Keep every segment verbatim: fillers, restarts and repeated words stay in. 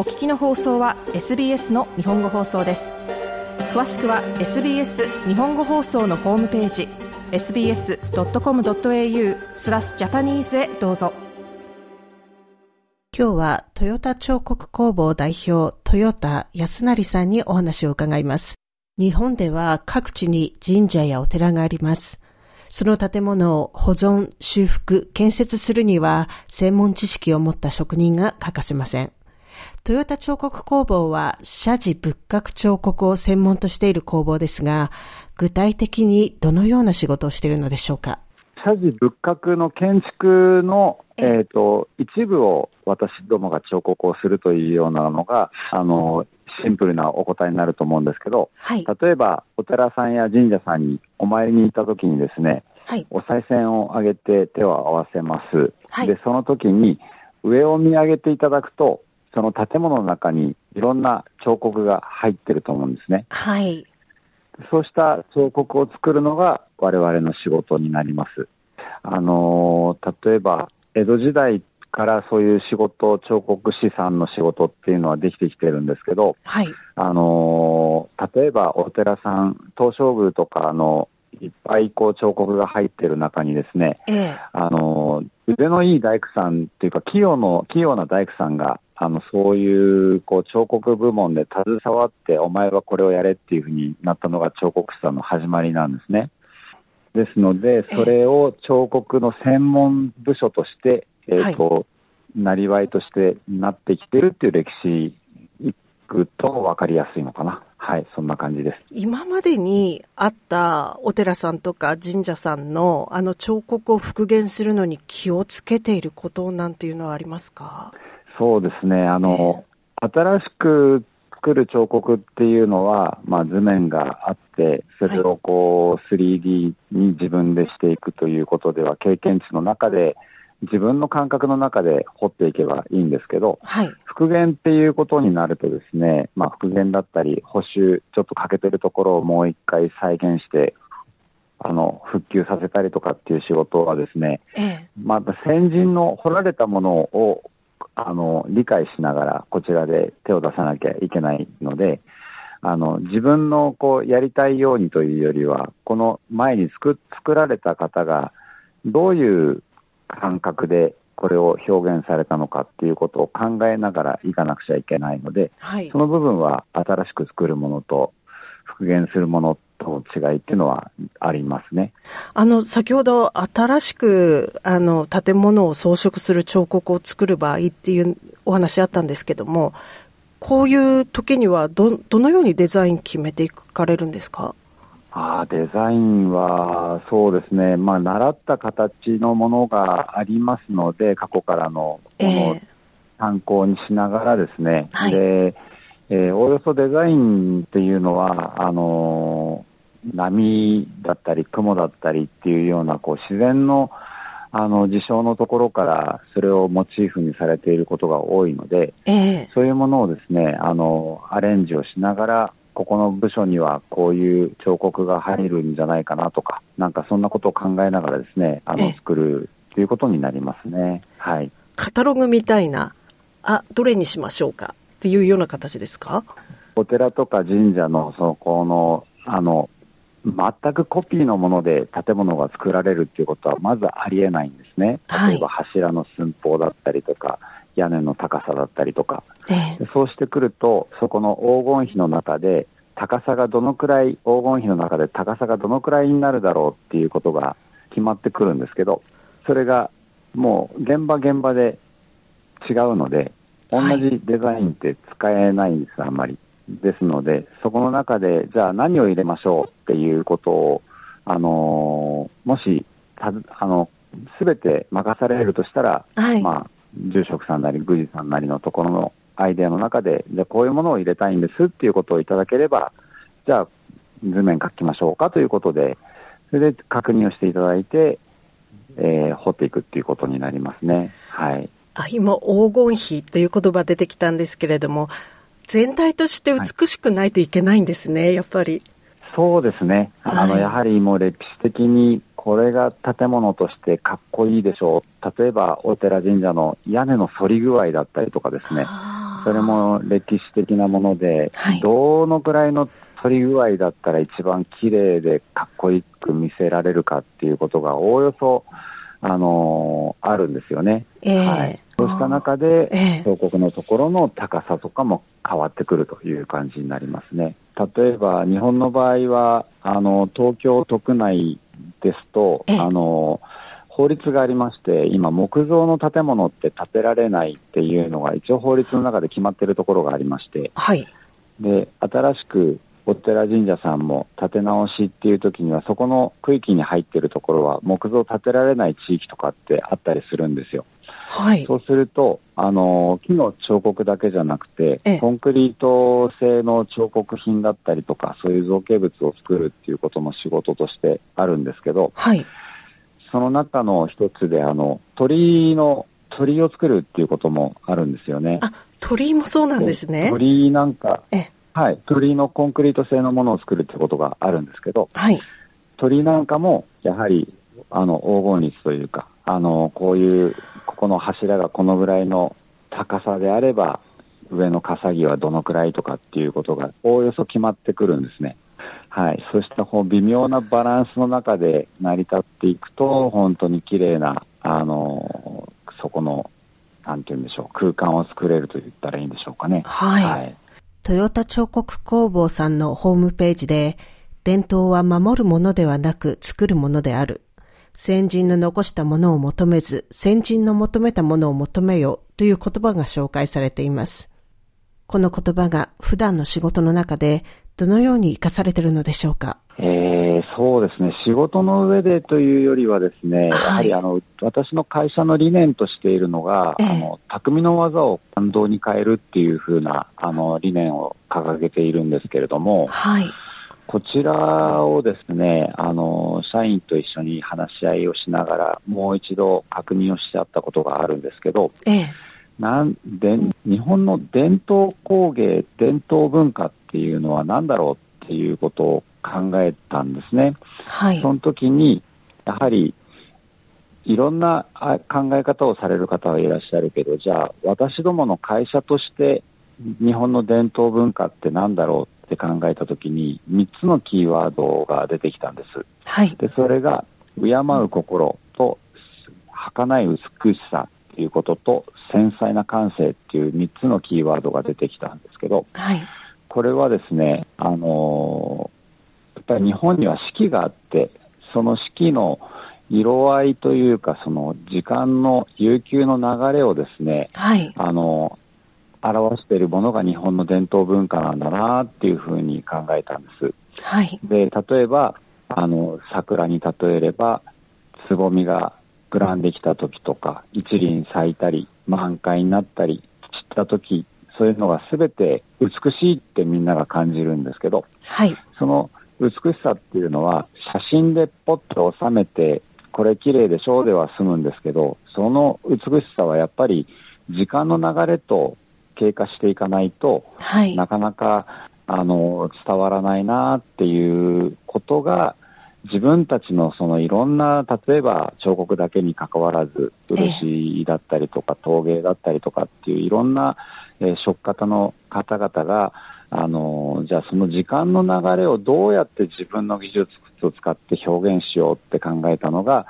お聞きの放送は エスビーエス の日本語放送です。詳しくは エスビーエス 日本語放送のホームページ エスビーエスドットコムドットエーユースラッシュジャパニーズ へどうぞ。今日はトヨタ彫刻工房代表豊田康成さんにお話を伺います。日本では各地に神社やお寺があります。その建物を保存、修復、建設するには専門知識を持った職人が欠かせません。トヨタ彫刻工房は社寺仏閣彫刻を専門としている工房ですが、具体的にどのような仕事をしているのでしょうか。社寺仏閣の建築の、えーと、一部を私どもが彫刻をするというようなのが、あのシンプルなお答えになると思うんですけど、はい、例えばお寺さんや神社さんにお参りに行った時にですね、はい、お賽銭をあげて手を合わせます、はい、でその時に上を見上げていただくと、その建物の中にいろんな彫刻が入ってると思うんですね、はい、そうした彫刻を作るのが我々の仕事になります。あのー、例えば江戸時代からそういう仕事、彫刻師さんの仕事っていうのはできてきてるんですけど、はい、あの例えばお寺さん、東照宮とかのいっぱいこう彫刻が入ってる中にですね、ええ、あの腕のいい大工さんっていうか器用の器用な大工さんがあのそういうこう彫刻部門で携わって、お前はこれをやれっていうふうになったのが彫刻師さんの始まりなんですね。ですのでそれを彫刻の専門部署としてえーとはい、なりわいとしてなってきてるっていう歴史いくと分かりやすいのかな。はい、そんな感じです。今までにあったお寺さんとか神社さんのあの彫刻を復元するのに気をつけていることなんていうのはありますか？そうですね、あの、えー、新しく作る彫刻っていうのは、まあ、図面があって、それをこう スリーディー に自分でしていくということでは、経験値の中で自分の感覚の中で彫っていけばいいんですけど、はい、復元っていうことになるとですね、まあ、復元だったり補修、ちょっと欠けてるところをもう一回再現してあの復旧させたりとかっていう仕事はですね、ええ、まあ、先人の彫られたものをあの理解しながらこちらで手を出さなきゃいけないので、あの自分のこうやりたいようにというよりは、この前に 作, 作られた方がどういう感覚でこれを表現されたのかっていうことを考えながらいかなくちゃいけないので、はい、その部分は新しく作るものと復元するものとの違いっていうのはありますね。あの先ほど新しくあの建物を装飾する彫刻を作る場合っていうお話あったんですけども、こういう時には ど, どのようにデザイン決めていかれるんですか？あデザインはそうですね、まあ、習った形のものがありますので、過去からのものを参考にしながらですね、えーはい、でえー、およそデザインっていうのはあのー、波だったり雲だったりっていうようなこう自然の、あの事象のところからそれをモチーフにされていることが多いので、えー、そういうものをですね、あのアレンジをしながら、ここの部署にはこういう彫刻が入るんじゃないかなとか、なんかそんなことを考えながらですね、あの作るということになりますね、はい、カタログみたいな、あどれにしましょうかっていうような形ですか？お寺とか神社のそこのあの全くコピーのもので建物が作られるっていうことはまずありえないんですね。例えば柱の寸法だったりとか、はい、屋根の高さだったりとか、ええ、そうしてくると、そこの黄金比の中で高さがどのくらい、黄金比の中で高さがどのくらいになるだろうっていうことが決まってくるんですけど、それがもう現場現場で違うので、同じデザインって使えないんです、あんまり。ですのでそこの中でじゃあ何を入れましょうっていうことを、あのー、もしたあの全て任されるとしたら、はい、まあ住職さんなり宮司さんなりのところのアイデアの中で、じゃあこういうものを入れたいんですっていうことをいただければ、じゃあ図面描きましょうかということで、それで確認をしていただいて、えー、彫っていくっていうことになりますね、はい、あ今黄金比という言葉出てきたんですけれども、全体として美しくないといけないんですね、はい、やっぱりそうですね、あの、はい、やはりもう歴史的にこれが建物としてかっこいいでしょう。例えばお寺神社の屋根の反り具合だったりとかですね、それも歴史的なもので、はい、どのくらいの取り具合だったら一番綺麗でかっこよく見せられるかっていうことがおおよそ、あのー、あるんですよね、えーはい、そうした中で、えー、彫刻のところの高さとかも変わってくるという感じになりますね。例えば日本の場合はあの東京都区内ですと、えー、あの法律がありまして、今木造の建物って建てられないっていうのが一応法律の中で決まっているところがありまして、はい、で新しくお寺神社さんも建て直しっていう時にはそこの区域に入っているところは木造建てられない地域とかってあったりするんですよ、はい、そうするとあの木の彫刻だけじゃなくてコンクリート製の彫刻品だったりとかそういう造形物を作るっていうことも仕事としてあるんですけど、はい、その中の一つであの鳥居の鳥居を作るっていうこともあるんですよね。あ、鳥居もそうなんですね。鳥居なんかえはい、鳥のコンクリート製のものを作るってことがあるんですけど、はい、鳥なんかもやはりあの黄金律というかあのこういうここの柱がこのぐらいの高さであれば上の笠木はどのくらいとかっていうことがおおよそ決まってくるんですね、はい、そうしたこう微妙なバランスの中で成り立っていくと本当に綺麗なあのそこのなんていうんでしょう空間を作れると言ったらいいんでしょうかね。はい、はい、トヨタ彫刻工房さんのホームページで、伝統は守るものではなく作るものである。先人の残したものを求めず、先人の求めたものを求めよという言葉が紹介されています。この言葉が普段の仕事の中でどのように生かされているのでしょうか。えー、そうですね。仕事の上でというよりはですね、はい、やはりあの私の会社の理念としているのが、えー、あの匠の技を感動に変えるっていう風なあの理念を掲げているんですけれども、はい、こちらをですねあの社員と一緒に話し合いをしながらもう一度確認をしちゃったことがあるんですけど、えー、なんで日本の伝統工芸伝統文化っていうのは何だろうっていうことを考えたんですね、はい、その時にやはりいろんな考え方をされる方はいらっしゃるけど、じゃあ私どもの会社として日本の伝統文化って何だろうって考えた時にみっつのキーワードが出てきたんです、はい、でそれが敬う心と儚い美しさっていうことと繊細な感性っていうみっつのキーワードが出てきたんですけど、はい、これはですねあのー日本には四季があってその四季の色合いというかその時間の悠久の流れをですね、はい、あの表しているものが日本の伝統文化なんだなっていうふうに考えたんです、はい、で例えばあの桜に例えればつぼみが膨らんできた時とか一輪咲いたり満開になったり散った時そういうのが全て美しいってみんなが感じるんですけど、はい、その美しさっていうのは写真でポッと収めてこれ綺麗でしょうでは済むんですけど、その美しさはやっぱり時間の流れと経過していかないと、はい、なかなかあの伝わらないなっていうことが自分たちのそのいろんな例えば彫刻だけに関わらず漆だったりとか陶芸だったりとかっていういろんな職方の方々があのじゃあその時間の流れをどうやって自分の技術を使って表現しようって考えたのが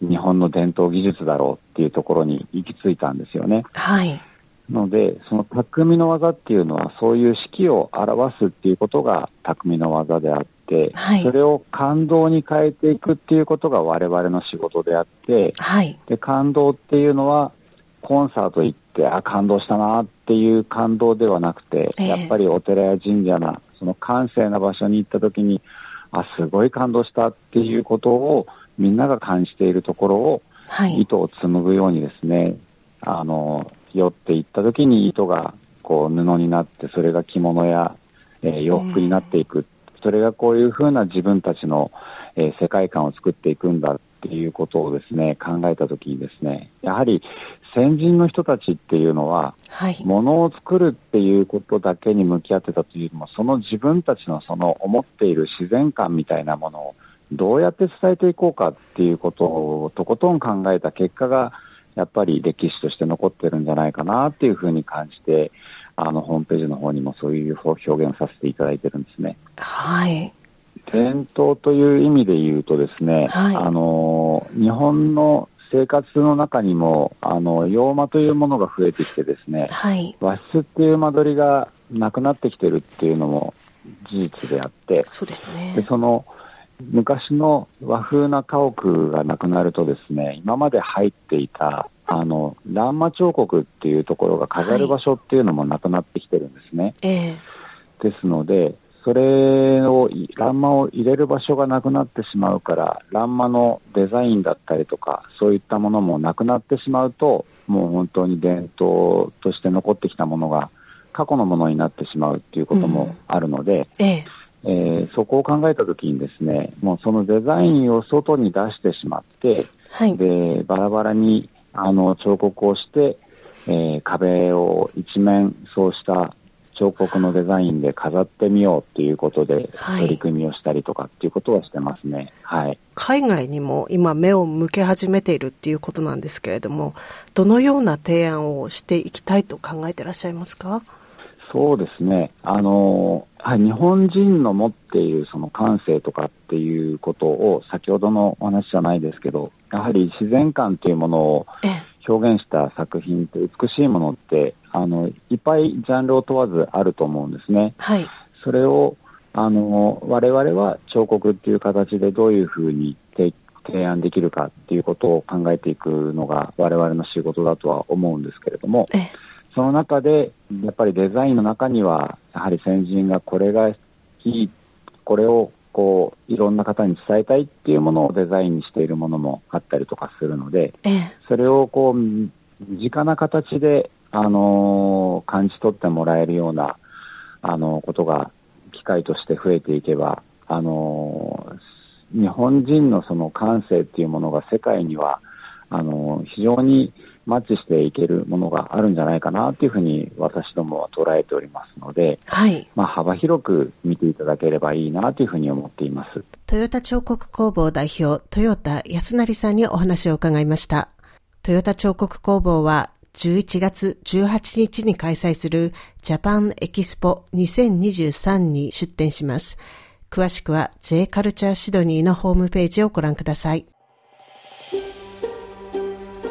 日本の伝統技術だろうっていうところに行き着いたんですよね、はい、のでその匠の技っていうのはそういう四季を表すっていうことが匠の技であって、はい、それを感動に変えていくっていうことが我々の仕事であって、はい、で感動っていうのはコンサート行ってあ感動したなっていう感動ではなくて、えー、やっぱりお寺や神社なその閑静な場所に行った時にあすごい感動したっていうことをみんなが感じているところを、はい、糸を紡ぐようにですねあの寄っていった時に糸がこう布になってそれが着物や、えー、洋服になっていく、えー、それがこういうふうな自分たちの、えー、世界観を作っていくんだっていうことをですね考えた時にですねやはり先人の人たちっていうのは、はい、物を作るっていうことだけに向き合ってたというよりもその自分たちのその思っている自然観みたいなものをどうやって伝えていこうかっていうことをとことん考えた結果がやっぱり歴史として残ってるんじゃないかなっていうふうに感じて、あのホームページの方にもそういう表現をさせていただいてるんですね。はい。伝統という意味で言うとですね、はい、あの日本の生活の中にもあの洋間というものが増えてきてですね、はい、和室っていう間取りがなくなってきてるっていうのも事実であって、そうですね。で、その昔の和風な家屋がなくなるとですね、今まで入っていたあの欄間彫刻っていうところが飾る場所っていうのもなくなってきてるんですね、はい、えー、ですのでそれを欄間を入れる場所がなくなってしまうから欄間のデザインだったりとかそういったものもなくなってしまうと、もう本当に伝統として残ってきたものが過去のものになってしまうっていうこともあるので、うん、えーえー、そこを考えたときにですね、もうそのデザインを外に出してしまって、はい、でバラバラにあの彫刻をして、えー、壁を一面そうした彫刻のデザインで飾ってみようということで取り組みをしたりとかっていうことはしてますね、はいはい、海外にも今目を向け始めているっていうことなんですけれども、どのような提案をしていきたいと考えていらっしゃいますか？そうですね、あの日本人の持っているその感性とかっていうことを先ほどのお話じゃないですけど、やはり自然観というものを表現した作品って美しいものってあのいっぱいジャンルを問わずあると思うんですね、はい、それをあの我々は彫刻っていう形でどういうふうに提案できるかっていうことを考えていくのが我々の仕事だとは思うんですけれども、その中でやっぱりデザインの中にはやはり先人がこれがいい、これをこういろんな方に伝えたいっていうものをデザインにしているものもあったりとかするので、それをこう身近な形で、あのー、感じ取ってもらえるような、あのー、ことが機会として増えていけば、あのー、日本人のその感性っていうものが世界にはあのー、非常にマッチしていけるものがあるんじゃないかなというふうに私どもは捉えておりますので、はい、まあ、幅広く見ていただければいいなというふうに思っています。豊田彫刻工房代表豊田康成さんにお話を伺いました。豊田彫刻工房はじゅういちがつじゅうはちにちに開催するジャパンエキスポにせんにじゅうさんに出展します。詳しくは J カルチャーシドニーのホームページをご覧ください。